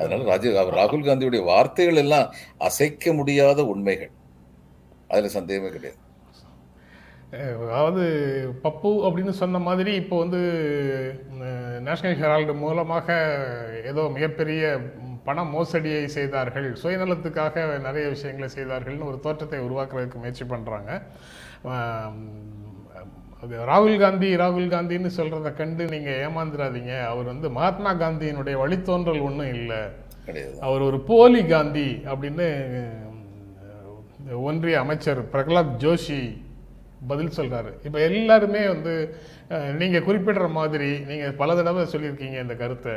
அதனால ராகுல் காந்தியுடைய வார்த்தைகள் எல்லாம் அசைக்க முடியாத உண்மைகள், அதில் சந்தேகமே கிடையாது. அதாவது பப்பு அப்படின்னு சொன்ன மாதிரி இப்போ வந்து நேஷனல் ஹெரால்டு மூலமாக ஏதோ மிகப்பெரிய பண மோசடியை செய்தார்கள், சுயநலத்துக்காக நிறைய விஷயங்களை செய்தார்கள்னு ஒரு தோற்றத்தை உருவாக்குறதுக்கு முயற்சி பண்ணுறாங்க. ராகுல் காந்தின்னு சொல்கிறத கண்டு நீங்கள் ஏமாந்துடாதீங்க. அவர் வந்து மகாத்மா காந்தியினுடைய வழித்தோன்றல் ஒன்றும் இல்லை, அவர் ஒரு போலி காந்தி அப்படின்னு ஒன்றிய அமைச்சர் பிரகலாத் ஜோஷி பதில் சொல்கிறாரு. இப்போ எல்லாருமே வந்து நீங்கள் குறிப்பிடுற மாதிரி, நீங்கள் பல தடவை சொல்லியிருக்கீங்க இந்த கருத்தை,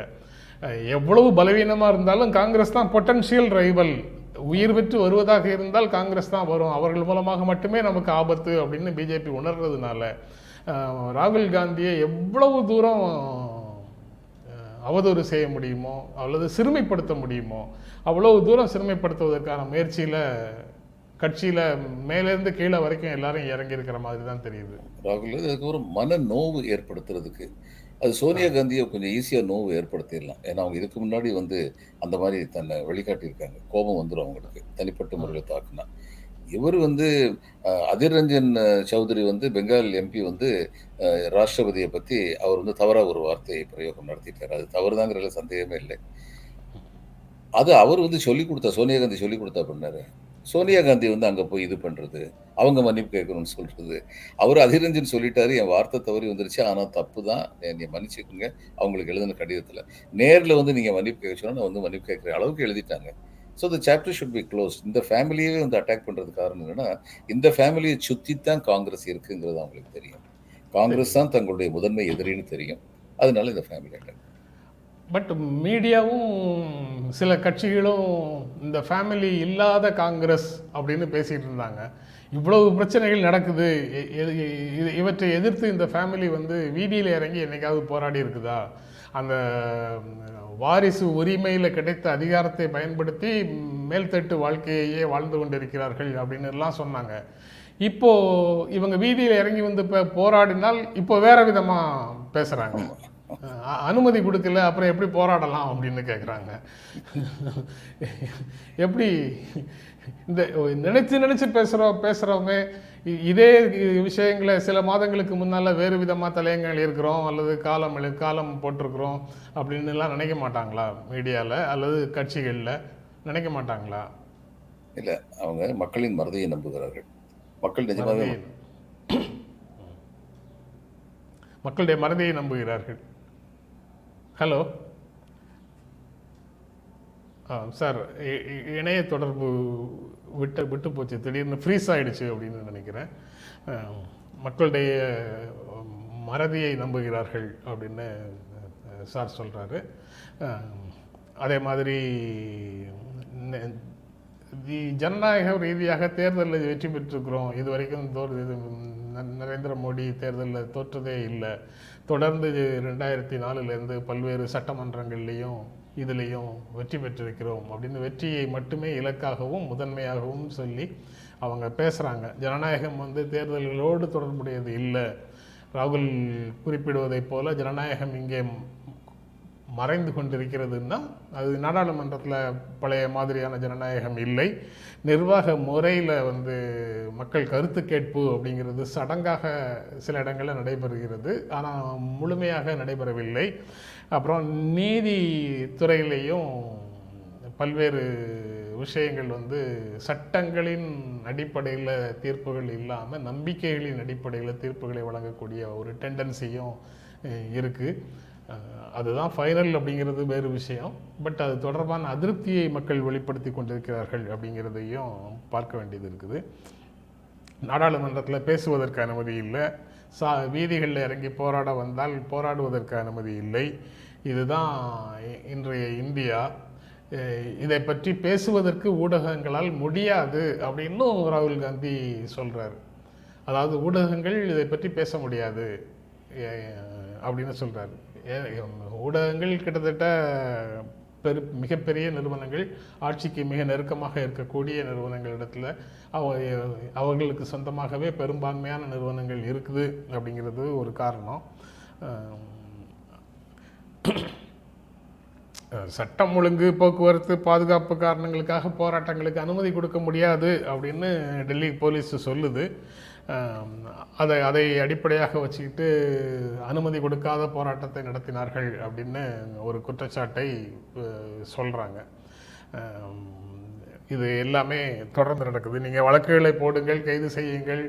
எவ்வளவு பலவீனமாக இருந்தாலும் காங்கிரஸ் தான் பொட்டன்ஷியல் ரைவல், உயிர் பெற்று வருவதாக இருந்தால் காங்கிரஸ் தான் வரும், அவர்கள் மூலமாக மட்டுமே நமக்கு ஆபத்து அப்படின்னு பிஜேபி உணர்றதுனால ராகுல் காந்தியை எவ்வளவு தூரம் அவதூறு செய்ய முடியுமோ அல்லது சிறுமைப்படுத்த முடியுமோ அவ்வளவு தூரம் சிறுமைப்படுத்துவதற்கான முயற்சியில் கட்சியில் மேலேருந்து கீழே வரைக்கும் எல்லாரும் இறங்கியிருக்கிற மாதிரி தான் தெரியுது. ராகுல் அதுக்கு ஒரு மன நோவு ஏற்படுத்துறதுக்கு, அது சோனியா காந்தியை கொஞ்சம் ஈஸியாக நோவு ஏற்படுத்திடலாம். ஏன்னா அவங்க இதுக்கு முன்னாடி வந்து அந்த மாதிரி தன்னை வெளிக்காட்டியிருக்காங்க, கோபம் வந்துடும் அவங்களுக்கு தனிப்பட்ட முறையில் தாக்குனா. இவர் வந்து அதிரஞ்சன் சௌத்ரி வந்து பெங்கால் எம்பி வந்து ராஷ்டிரபதியை பற்றி அவர் வந்து தவறாக ஒரு வார்த்தையை பிரயோகம் நடத்திட்டார். அது தவறுதாங்கிறதுல சந்தேகமே இல்லை. அது அவர் வந்து சோனியா காந்தி சொல்லிக் கொடுத்தா பண்ணார். சோனியா காந்தி வந்து அங்கே போய் இது பண்ணுறது, அவங்க மன்னிப்பு கேட்கணும்னு சொல்கிறது. அவர் அதிரஞ்சன் சொல்லிட்டாரு, என் வார்த்தை தவறி வந்துருச்சு, ஆனால் தப்பு தான், என்னை மன்னிச்சுக்கோங்க. அவங்களுக்கு எழுதின கடிதத்தில் நேரில் வந்து நீங்கள் மன்னிப்பு கேட்க சொன்னால் நான் வந்து மன்னிப்பு கேட்குற அளவுக்கு எழுதிட்டாங்க. So the chapter should be close. இந்த ஃபேமிலியே வந்து அட்டாக் பண்ணுறது காரணம் என்னென்னா, இந்த ஃபேமிலியை சுற்றித்தான் காங்கிரஸ் இருக்குங்கிறது அவங்களுக்கு தெரியும். காங்கிரஸ் தான் தங்களுடைய முதன்மை எதிரின்னு தெரியும். அதனால இந்த ஃபேமிலி அட்டாக். பட் மீடியாவும் சில கட்சிகளும் இந்த ஃபேமிலி இல்லாத காங்கிரஸ் அப்படின்னு பேசிகிட்டு இருந்தாங்க. இவ்வளவு பிரச்சனைகள் நடக்குது, இவற்றை எதிர்த்து இந்த ஃபேமிலி வந்து வீதியில் இறங்கி என்னைக்காவது போராடி இருக்குதா? அந்த வாரிசு உரிமையில் கிடைத்த அதிகாரத்தை பயன்படுத்தி மேல்தட்டு வாழ்க்கையே வாழ்ந்து கொண்டிருக்கிறார்கள் அப்படின்னு எல்லாம் சொன்னாங்க. இப்போது இவங்க வீதியில் இறங்கி வந்து இப்போ போராடினால் இப்போ வேறு விதமாக பேசுகிறாங்க. அனுமதி கொடுக்கல, அப்புறம் எப்படி போராடலாம் அப்படின்னு கேட்குறாங்க. எப்படி இந்த நினைச்சு பேசுகிறவங்க இதே விஷயங்களை சில மாதங்களுக்கு முன்னால் வேறு விதமாக தலையங்கள் இருக்கிறோம் அல்லது காலம் போட்டிருக்கிறோம் அப்படின்னுலாம் நினைக்க மாட்டாங்களா? மீடியாவில் அல்லது கட்சிகளில் நினைக்க மாட்டாங்களா? இல்லை, அவங்க மக்களின் மறதியை நம்புகிறார்கள். மக்கள் நிஜமாகவே மக்களுடைய மறதியை நம்புகிறார்கள். ஹலோ சார், இணைய தொடர்பு விட்டு போச்சு, திடீர்னு ஃப்ரீஸ் ஆகிடுச்சு அப்படின்னு நினைக்கிறேன். மக்களுடைய மறதியை நம்புகிறார்கள் அப்படின்னு சார் சொல்கிறாரு. அதே மாதிரி ஜனநாயக ரீதியாக தேர்தலில் வெற்றி பெற்றிருக்கிறோம், இது வரைக்கும் நரேந்திர மோடி தேர்தலில் தோற்றதே இல்லை, தொடர்ந்து 2004 பல்வேறு சட்டமன்றங்கள்லேயும் இதுலேயும் வெற்றி பெற்றிருக்கிறோம் அப்படின்னு வெற்றியை மட்டுமே இலக்காகவும் முதன்மையாகவும் சொல்லி அவங்க பேசுகிறாங்க. ஜனநாயகம் வந்து தேர்தல்களோடு தொடர்புடையது இல்லை. ராகுல் குறிப்பிடுவதைப் போல் ஜனநாயகம் இங்கே மறைந்து கொண்டிருக்கிறதுன்னா அது நாடாளுமன்றத்தில் பழைய மாதிரியான ஜனநாயகம் இல்லை. நிர்வாக முறையில் வந்து மக்கள் கருத்து கேட்பு அப்படிங்கிறது சடங்காக சில இடங்களில் நடைபெறுகிறது, ஆனால் முழுமையாக நடைபெறவில்லை. அப்புறம் நீதித்துறையிலையும் பல்வேறு விஷயங்கள் வந்து சட்டங்களின் அடிப்படையில் தீர்ப்புகள் இல்லாமல் நம்பிக்கைகளின் அடிப்படையில் தீர்ப்புகளை வழங்கக்கூடிய ஒரு டெண்டன்சியும் இருக்குது. அதுதான் ஃபைனல் அப்படிங்கிறது வேறு விஷயம். பட் அது தொடர்பான அதிருப்தியை மக்கள் வெளிப்படுத்தி கொண்டிருக்கிறார்கள் அப்படிங்கிறதையும் பார்க்க வேண்டியது இருக்குது. நாடாளுமன்றத்தில் பேசுவதற்கு அனுமதி இல்லை, வீதிகளில் இறங்கி போராட வந்தால் போராடுவதற்கு அனுமதி இல்லை. இதுதான் இன்றைய இந்தியா. இதை பற்றி பேசுவதற்கு ஊடகங்களால் முடியாது அப்படின்னு ராகுல் காந்தி சொல்கிறார். அதாவது ஊடகங்கள் இதை பற்றி பேச முடியாது அப்படின்னு சொல்கிறாரு. ஊடகங்கள் கிட்டத்தட்ட மிகப்பெரிய நிறுவனங்கள், ஆட்சிக்கு மிக நெருக்கமாக இருக்கக்கூடிய நிறுவனங்களிடத்தில் அவர்களுக்கு சொந்தமாகவே பெரும்பான்மையான நிறுவனங்கள் இருக்குது அப்படிங்கிறது ஒரு காரணம். சட்டம் ஒழுங்கு போக்குவரத்து பாதுகாப்பு காரணங்களுக்காக போராட்டங்களுக்கு அனுமதி கொடுக்க முடியாது அப்படின்னு டெல்லி போலீஸ் சொல்லுது. அதை அடிப்படையாக வச்சுக்கிட்டு அனுமதி கொடுக்காத போராட்டத்தை நடத்தினார்கள் அப்படின்னு ஒரு குற்றச்சாட்டை சொல்கிறாங்க. இது எல்லாமே தொடர்ந்து நடக்குது. நீங்கள் வழக்குகளை போடுங்கள், கைது செய்யுங்கள்,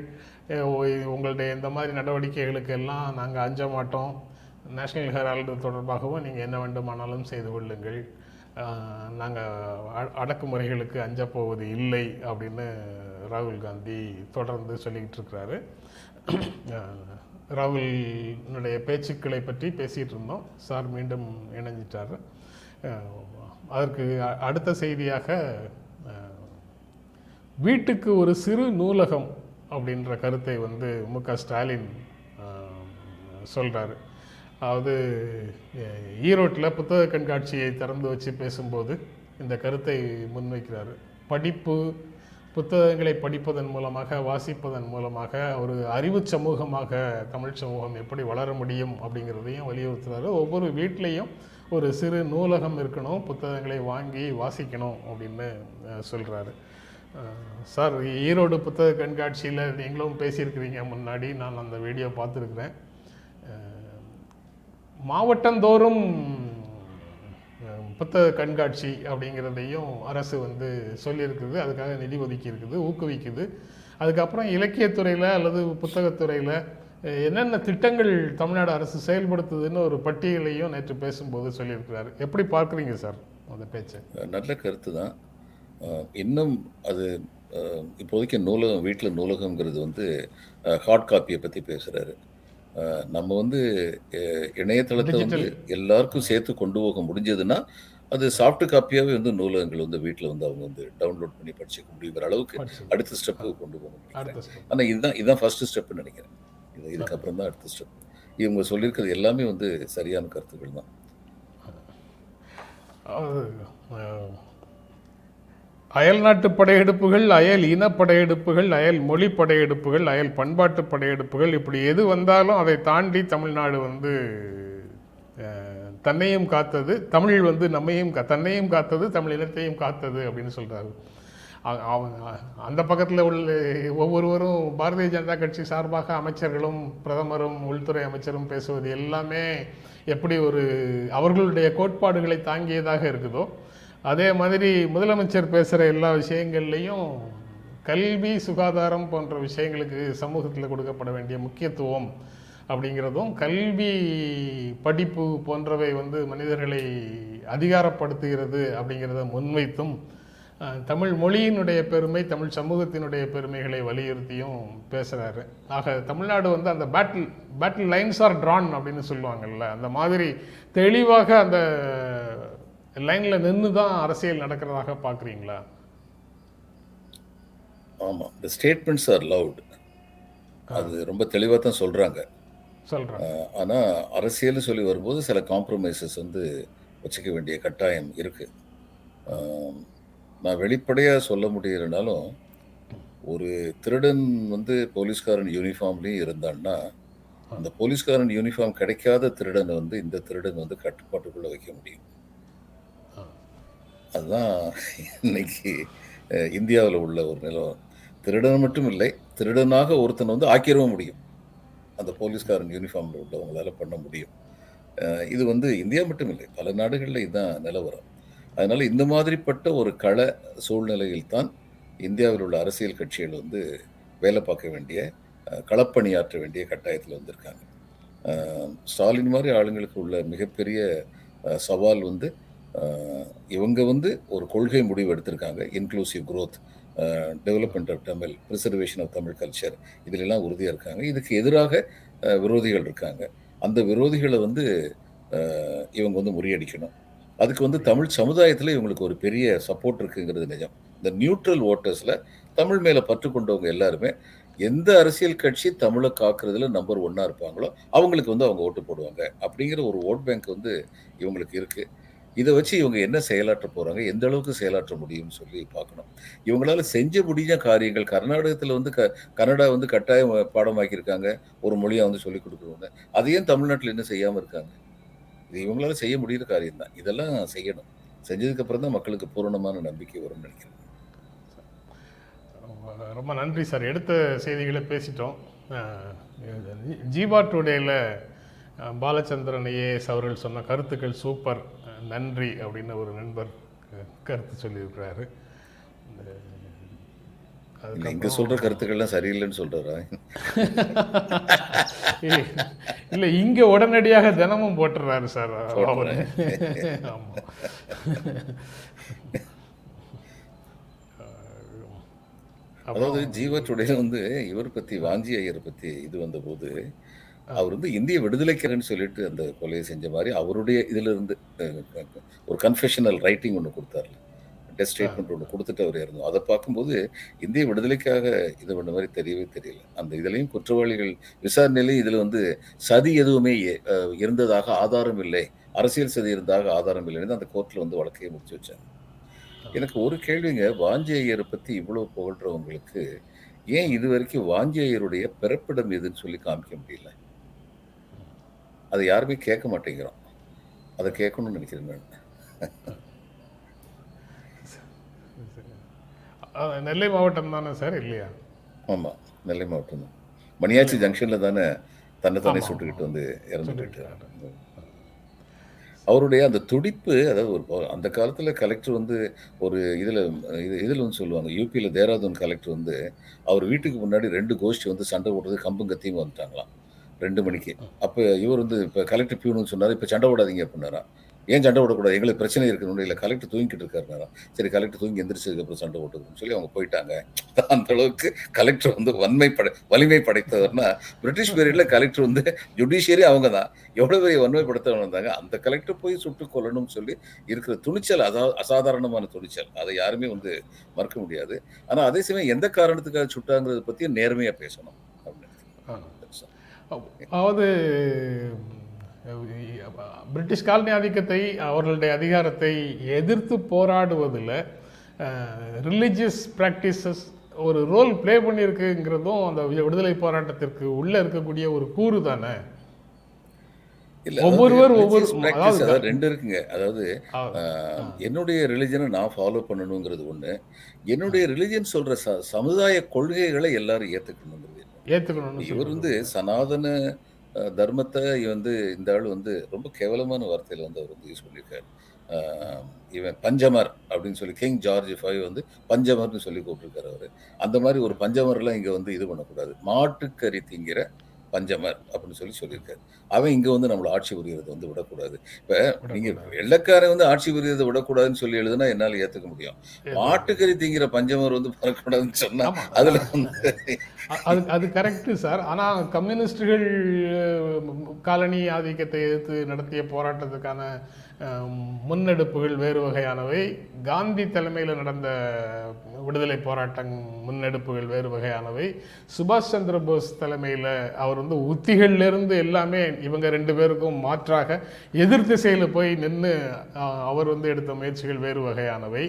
உங்களுடைய இந்த மாதிரி நடவடிக்கைகளுக்கெல்லாம் நாங்கள் அஞ்ச மாட்டோம், நேஷனல் ஹெரால்டு தொடர்பாகவும் நீங்கள் என்ன வேண்டுமானாலும் செய்து கொள்ளுங்கள், நாங்கள் அடக்குமுறைகளுக்கு அஞ்சப்போவது இல்லை அப்படின்னு ராகுல் காந்தி தொடர்ந்து சொல்லிக்கிட்டு இருக்கிறாரு. ராகுலினுடைய பேச்சுக்களை பற்றி பேசிகிட்டு இருந்தோம், சார் மீண்டும் இணைஞ்சிட்டார். அதற்கு அடுத்த செய்தியாக வீட்டுக்கு ஒரு சிறு நூலகம் அப்படின்ற கருத்தை வந்து முக ஸ்டாலின் சொல்கிறாரு. அதாவது ஈரோட்டில் புத்தக கண்காட்சியை திறந்து வச்சு பேசும்போது இந்த கருத்தை முன்வைக்கிறார். படிப்பு, புத்தகங்களை படிப்பதன் மூலமாக, வாசிப்பதன் மூலமாக ஒரு அறிவு சமூகமாக தமிழ் சமூகம் எப்படி வளர முடியும் அப்படிங்கிறதையும் வலியுறுத்துகிறாரு. ஒவ்வொரு வீட்லேயும் ஒரு சிறு நூலகம் இருக்கணும், புத்தகங்களை வாங்கி வாசிக்கணும் அப்படின்னு சொல்கிறாரு. சார், ஈரோடு புத்தக கண்காட்சியில் நீங்களும் பேசியிருக்கிறீங்க முன்னாடி, நான் அந்த வீடியோ பார்த்துருக்குறேன். மாவட்டந்தோறும் புத்தக கண்காட்சி அப்படிங்கிறதையும் அரசு வந்து சொல்லியிருக்குது, அதுக்காக நிதி ஒதுக்கி இருக்குது, ஊக்குவிக்குது. அதுக்கப்புறம் இலக்கியத்துறையில் அல்லது புத்தகத்துறையில் என்னென்ன திட்டங்கள் தமிழ்நாடு அரசு செயல்படுத்துதுன்னு ஒரு பட்டியலையும் நேற்று பேசும்போது சொல்லியிருக்கிறாரு. எப்படி பார்க்குறீங்க சார் அந்த பேச்சை? நல்ல கருத்து தான். இன்னும் அது இப்போதைக்கு நூலகம், வீட்டில் நூலகங்கிறது வந்து ஹார்ட் காப்பியை பற்றி பேசுகிறாரு. நம்ம வந்து இணையதளத்தை வந்து எல்லாருக்கும் சேர்த்து கொண்டு போக முடிஞ்சதுன்னா அது சாஃப்ட் காப்பியாகவே வந்து நூலகங்கள் வந்து வீட்டில் வந்து அவங்க வந்து டவுன்லோட் பண்ணி படிச்சுக்க முடியுங்கிற அளவுக்கு அடுத்த ஸ்டெப்புக்கு கொண்டு போக முடியும். ஆனால் இதுதான் ஃபர்ஸ்ட் ஸ்டெப்னு நினைக்கிறேன். இதுக்கப்புறம் தான் அடுத்த ஸ்டெப். இவங்க சொல்லியிருக்கிறது எல்லாமே வந்து சரியான கருத்துக்கள் தான். அயல் நாட்டு படையெடுப்புகள், அயல் இன படையெடுப்புகள், அயல் மொழி படையெடுப்புகள், அயல் பண்பாட்டு படையெடுப்புகள், இப்படி எது வந்தாலும் அதை தாண்டி தமிழ்நாடு வந்து தன்னையும் காத்தது, தமிழ் வந்து நம்மையும் தன்னையும் காத்தது, தமிழ் இனத்தையும் காத்தது அப்படின்னு சொல்கிறாரு. அந்த பக்கத்தில் உள்ள ஒவ்வொருவரும் பாரதிய ஜனதா கட்சி சார்பாக அமைச்சர்களும் பிரதமரும் உள்துறை அமைச்சரும் பேசுவது எல்லாமே எப்படி ஒரு அவர்களுடைய கோட்பாடுகளை தாங்கியதாக இருக்குதோ அதே மாதிரி முதலமைச்சர் பேசுகிற எல்லா விஷயங்கள்லேயும் கல்வி, சுகாதாரம் போன்ற விஷயங்களுக்கு சமூகத்தில் கொடுக்கப்பட வேண்டிய முக்கியத்துவம் அப்படிங்கிறதும், கல்வி படிப்பு போன்றவை வந்து மனிதர்களை அதிகாரப்படுத்துகிறது அப்படிங்கிறத முன்வைத்தும், தமிழ் மொழியினுடைய பெருமை, தமிழ் சமூகத்தினுடைய பெருமைகளை வலியுறுத்தியும் பேசுகிறாரு. ஆக தமிழ்நாடு வந்து அந்த பேட்டில் லைன்ஸ் ஆர் ட்ரான் அப்படின்னு சொல்லுவாங்கள்ல, அந்த மாதிரி தெளிவாக அந்த லைனில் நின்று தான் அரசியல் நடக்கிறதாக பார்க்குறீங்களா? ஆமாம், இந்த ஸ்டேட்மெண்ட்ஸ் ஆர் லவுட், அது ரொம்ப தெளிவாக தான் சொல்கிறாங்க. ஆனால் அரசியல்னு சொல்லி வரும்போது சில காம்ப்ரமைசஸ் வந்து வச்சுக்க வேண்டிய கட்டாயம் இருக்குது. நான் வெளிப்படையாக சொல்ல முடியலைனாலும் ஒரு திருடன் வந்து போலீஸ்காரன் யூனிஃபார்ம்லேயும் இருந்தான்னா அந்த போலீஸ்காரன் யூனிஃபார்ம் கிடைக்காத திருடனை வந்து இந்த திருடன் வந்து கட்டுப்பாட்டுக்குள்ளே வைக்க முடியும். அதுதான் இன்னைக்கு இந்தியாவில் உள்ள ஒரு நிலவரம். திருடன் மட்டும் இல்லை, திருடனாக ஒருத்தனை வந்து ஆக்கிரவும் முடியும், அந்த போலீஸ்காரன் யூனிஃபார்மில் உள்ளவங்களால் பண்ண முடியும். இது வந்து இந்தியா மட்டும் இல்லை, பல நாடுகளில் இதுதான் நிலவரம். அதனால் இந்த மாதிரிப்பட்ட ஒரு கள சூழ்நிலையில்தான் இந்தியாவில் உள்ள அரசியல் கட்சிகள் வந்து வேலை பார்க்க வேண்டிய, களப்பணியாற்ற வேண்டிய கட்டாயத்தில் வந்திருக்காங்க. ஸ்டாலின் மாதிரி ஆளுங்களுக்கு உள்ள மிகப்பெரிய சவால் வந்து இவங்க வந்து ஒரு கொள்கை முடிவு எடுத்திருக்காங்க. Inclusive growth, development of Tamil, preservation of Tamil culture, இதிலெல்லாம் உறுதியாக இருக்காங்க. இதுக்கு எதிராக விரோதிகள் இருக்காங்க. அந்த விரோதிகளை வந்து இவங்க வந்து முறியடிக்கணும். அதுக்கு வந்து தமிழ் சமுதாயத்தில் இவங்களுக்கு ஒரு பெரிய சப்போர்ட் இருக்குங்கிறது நிஜம். இந்த நியூட்ரல் ஓட்டர்ஸில் தமிழ் மேலே பற்று கொண்டவங்க எல்லாருமே எந்த அரசியல் கட்சி தமிழை காக்கிறதுல நம்பர் ஒன்னாக இருப்பாங்களோ அவங்களுக்கு வந்து அவங்க ஓட்டு போடுவாங்க அப்படிங்கிற ஒரு ஓட் பேங்க் வந்து இவங்களுக்கு இருக்குது. இதை வச்சு இவங்க என்ன செயலாற்ற போகிறாங்க, எந்த அளவுக்கு செயலாற்ற முடியும்னு சொல்லி பார்க்கணும். இவங்களால் செஞ்ச முடிஞ்ச காரியங்கள், கர்நாடகத்தில் வந்து கன்னடா வந்து கட்டாயம் பாடமாக்கியிருக்காங்க, ஒரு மொழியாக வந்து சொல்லிக் கொடுக்குறவங்க, அதையும் தமிழ்நாட்டில் என்ன செய்யாமல் இருக்காங்க? இது இவங்களால செய்ய முடிகிற காரியம் தான். இதெல்லாம் செய்யணும். செஞ்சதுக்கப்புறம் தான் மக்களுக்கு பூரணமான நம்பிக்கை வரும்னு நினைக்கிறேன். ரொம்ப நன்றி சார். எடுத்த செய்திகளை பேசிட்டோம். ஜீவா டுடேயில் பாலச்சந்திரன் ஏஎஸ் அவர்கள் சொன்ன கருத்துக்கள் சூப்பர், நன்றி அப்படின்னு ஒரு நண்பர் கருத்து சொல்லியிருக்கிறாரு. இங்க சொல்ற கருத்துக்கள்லாம் சரியில்லைன்னு சொல்றாரா? இல்லை, இங்க உடனடியாக தினமும் போட்டுறாரு சார். ஆமா, அதாவது ஜீவத்துடைய வந்து இவர் பத்தி, வாஞ்சி அய்யர் பத்தி இது வந்த போது அவர் வந்து இந்திய விடுதலைக்கிறேன்னு சொல்லிட்டு அந்த கொலையை செஞ்ச மாதிரி அவருடைய இதுல இருந்து ஒரு கன்ஃபெஷனல் ரைட்டிங் ஒன்று கொடுத்தாரு, டெஸ்ட் ஸ்டேட்மெண்ட் ஒன்று கொடுத்துட்டு அவர் இருந்தோம். அதை பார்க்கும்போது இந்திய விடுதலைக்காக இது பண்ண மாதிரி தெரியவே தெரியல. அந்த இதுலேயும் குற்றவாளிகள் விசாரணையிலையும் இதில் வந்து சதி எதுவுமே இருந்ததாக ஆதாரம் இல்லை, அரசியல் சதி இருந்ததாக ஆதாரம் இல்லைன்னு அந்த கோர்ட்டில் வந்து வழக்கையை முடிச்சு வச்சாங்க. எனக்கு ஒரு கேள்விங்க, வாஞ்சி அய்யரை பற்றி இவ்வளோ புகழ்கிறவங்களுக்கு ஏன் இது வரைக்கும் வாஞ்சி அய்யருடைய பிறப்பிடம் எதுன்னு சொல்லி காமிக்க முடியல? அதை யாருமே கேட்க மாட்டேங்கிறோம். அதை கேட்கணும்னு நினைக்கிறேன் நான். நெல்லை மாவட்டம் தானே சார், இல்லையா? ஆமாம், நெல்லை மாவட்டம் தான். மணியாச்சி ஜங்ஷனில் தானே தன்னைத்தானே சுட்டுக்கிட்டு வந்து இறந்துட்டு. அவருடைய அந்த துடிப்பு, அதாவது ஒரு அந்த காலத்தில் கலெக்டர் வந்து ஒரு இதில் வந்து சொல்லுவாங்க, யூபியில் தேராதூன் கலெக்டர் வந்து அவர் வீட்டுக்கு முன்னாடி ரெண்டு கோஷ்டி வந்து சண்டை போடுறது, கம்பும் கத்தியும் வந்துட்டாங்களாம் 2 மணிக்கு. அப்போ இவர் வந்து இப்போ கலெக்டர் பியூனு சொன்னார், இப்போ சண்டை போடாதீங்க அப்படின்னாரா. ஏன் சண்டை ஓடக்கூடாது, எங்களுக்கு பிரச்சனை இருக்கணும், இல்லை கலெக்டர் தூங்கிக்கிட்டு இருக்காருனாலும் சரி கலெக்டர் தூங்கி எந்திரிச்சதுக்கப்புறம் சண்டை ஓட்டுக்கணும்னு சொல்லி அவங்க போயிட்டாங்க. அந்த அளவுக்கு கலெக்டர் வந்து வலிமை படைத்தவர்னா, பிரிட்டிஷ் பீரியடில் கலெக்டர் வந்து ஜுடிஷியரி அவங்க தான் எவ்வளோ பெரிய வன்மைப்படுத்தவங்க இருந்தாங்க. அந்த கலெக்டர் போய் சுட்டு கொல்லணும்னு சொல்லி இருக்கிற துணிச்சல் அசாதாரணமான துணிச்சல், அதை யாருமே வந்து மறுக்க முடியாது. ஆனால் அதே சமயம் எந்த காரணத்துக்காக சுட்டாங்கிறத பற்றியும் நேர்மையாக பேசணும் அப்படின்னு. அதாவது பிரிட்டிஷ் காலனி ஆதிக்கத்தை, அவர்களுடைய அதிகாரத்தை எதிர்த்து போராடுவதில் ரிலீஜியஸ் ப்ராக்டிசஸ் ஒரு ரோல் ப்ளே பண்ணியிருக்குங்கிறதும் அந்த விடுதலை போராட்டத்திற்கு உள்ளே இருக்கக்கூடிய ஒரு கூறு தானே. ஒவ்வொருவர் ஒவ்வொரு ரெண்டு இருக்குங்க. அதாவது என்னுடைய ரிலிஜனை நான் ஃபாலோ பண்ணணுங்கிறது ஒன்று, என்னுடைய ரிலிஜன் சொல்கிற சமுதாய கொள்கைகளை எல்லாரும் ஏற்றுக்கணுங்கிறது. இவர் வந்து சனாதன தர்மத்தை வந்து இந்த ஆள் வந்து ரொம்ப கேவலமான வார்த்தையில் வந்து அவர் வந்து யூஸ் பண்ணியிருக்காரு. இவன் பஞ்சமர் அப்படின்னு சொல்லி கிங் ஜார்ஜ் 5 வந்து பஞ்சமர்னு சொல்லி கூப்பிட்டுருக்காரு அவர். அந்த மாதிரி ஒரு பஞ்சமர்லாம் இங்கே வந்து இது பண்ணக்கூடாது, மாட்டுக்கறி திங்கிற பஞ்சமர் அப்படின்னு சொல்லியிருக்காரு. அவன் இங்கே வந்து நம்மளை ஆட்சி புரிகிறத வந்து விடக்கூடாது. இப்போ நீங்கள் வெள்ளக்காரன் வந்து ஆட்சி புரிகிறத விடக்கூடாதுன்னு சொல்லி எழுதுனா என்னால் ஏற்றுக்க முடியும். மாட்டுக்கறி திங்கிற பஞ்சமர் வந்து வரக்கூடாதுன்னு சொன்னால் அதில் அது கரெக்டு சார். ஆனால் கம்யூனிஸ்டுகள் காலனி ஆதிக்கத்தை எதிர்த்து நடத்திய போராட்டத்துக்கான முன்னெடுப்புகள் வேறு வகையானவை, காந்தி தலைமையில் நடந்த விடுதலை போராட்டம் முன்னெடுப்புகள் வேறு வகையானவை. சுபாஷ் சந்திர போஸ் தலைமையில் அவர் வந்து உத்திகளிலிருந்து எல்லாமே இவங்க ரெண்டு பேருக்கும் மாற்றாக எதிர் திசையில் போய் நின்று அவர் வந்து எடுத்த முயற்சிகள் வேறு வகையானவை.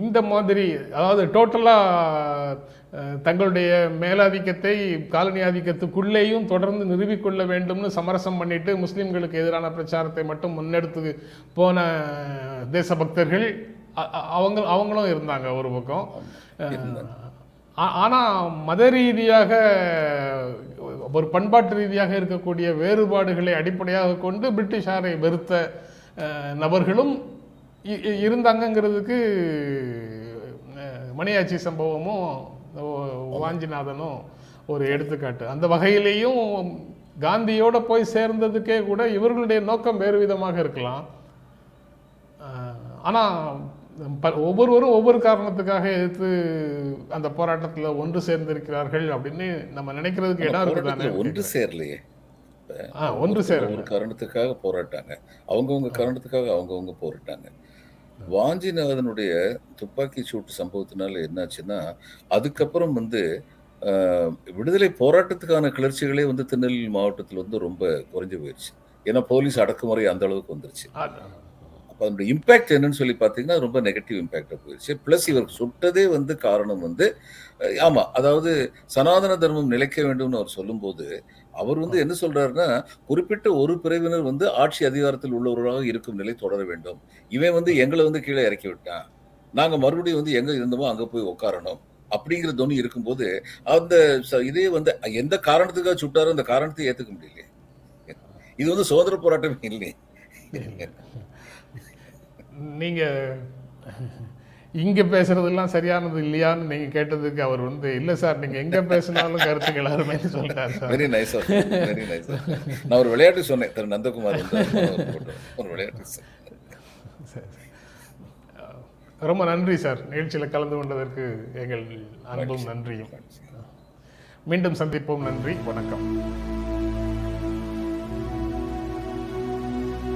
இந்த மாதிரி அதாவது டோட்டலாக தங்களுடைய மேலாதிக்கத்தை காலனி ஆதிக்கத்துக்குள்ளேயும் தொடர்ந்து நிறுவிக்கொள்ள வேண்டும்னு சமரசம் பண்ணிட்டு முஸ்லீம்களுக்கு எதிரான பிரச்சாரத்தை மட்டும் முன்னெடுத்து போன தேசபக்தர்கள் அவங்களும் இருந்தாங்க ஒரு பக்கம். ஆனால் மத ரீதியாக ஒரு பண்பாட்டு ரீதியாக இருக்கக்கூடிய வேறுபாடுகளை அடிப்படையாக கொண்டு பிரிட்டிஷாரை வெறுத்த நபர்களும் இருந்தாங்கிறதுக்கு மணியாச்சி சம்பவமும் வாஞ்சிநாதனும் ஒரு எடுத்துக்காட்டு. அந்த வகையிலேயும் காந்தியோட போய் சேர்ந்ததுக்கே கூட இவர்களுடைய நோக்கம் வேறு விதமாக இருக்கலாம். ஆனால் ஒவ்வொருவரும் ஒவ்வொரு காரணத்துக்காக எதிர்த்து அந்த போராட்டத்தில் ஒன்று சேர்ந்திருக்கிறார்கள் அப்படின்னு நம்ம நினைக்கிறதுக்கு இடம் இருக்குதானே. ஒன்று சேரலையே, ஒன்று சேர ஒரு காரணத்துக்காக போராட்டாங்க, அவங்கவுங்க காரணத்துக்காக அவங்கவுங்க போராட்டாங்க. வாஞ்சிநாதனுடைய துப்பாக்கி சூட்டு சம்பவத்தினால என்னாச்சுன்னா, அதுக்கப்புறம் வந்து விடுதலை போராட்டத்துக்கான கிளர்ச்சிகளே வந்து திருநெல்வேலி மாவட்டத்தில் வந்து ரொம்ப குறைஞ்சு போயிடுச்சு. ஏன்னா போலீஸ் அடக்குமுறை அந்த அளவுக்கு வந்துருச்சு. அப்போ அதனுடைய இம்பேக்ட் என்னன்னு சொல்லி பார்த்தீங்கன்னா ரொம்ப நெகட்டிவ் இம்பேக்டாக போயிடுச்சு. ப்ளஸ் இவர் சுட்டதே வந்து காரணம் வந்து, ஆமாம், அதாவது சனாதன தர்மம் நிலைக்க வேண்டும்னு அவர் சொல்லும்போது அவர் வந்து என்ன சொல்றாருன்னா, குறிப்பிட்ட ஒரு பிரிவினர் வந்து ஆட்சி அதிகாரத்தில் உள்ளவர்களாக இருக்கும் நிலை தொடர வேண்டும், இவன் வந்து எங்களை வந்து கீழே இறக்கி விட்டான், நாங்கள் மறுபடியும் வந்து எங்கே இருந்தோமோ அங்கே போய் உட்காரணும் அப்படிங்கிற துணி இருக்கும்போது அந்த இதே வந்து எந்த காரணத்துக்காக சுட்டாரோ அந்த காரணத்தை ஏற்றுக்க முடியலையே. இது வந்து சுதந்திர போராட்டமே இல்லையே. நீங்கள் இங்கே பேசுறதெல்லாம் சரியானது இல்லையான்னு நீங்கள் கேட்டதுக்கு அவர் வந்து, இல்லை சார் நீங்கள் எங்கே பேசினாலும் கருத்துக்கள் யாருமே சொல்கிறார் sir. Very nice sir, very nice sir. நான் ஒரு விளையாட்டு சொன்னேன் திரு நந்தகுமார் ஒரு விளையாட்டு சார். ரொம்ப நன்றி சார், நிகழ்ச்சியில் கலந்து கொண்டதற்கு எங்கள் அன்பும் நன்றியும். மீண்டும் சந்திப்போம். நன்றி, வணக்கம்.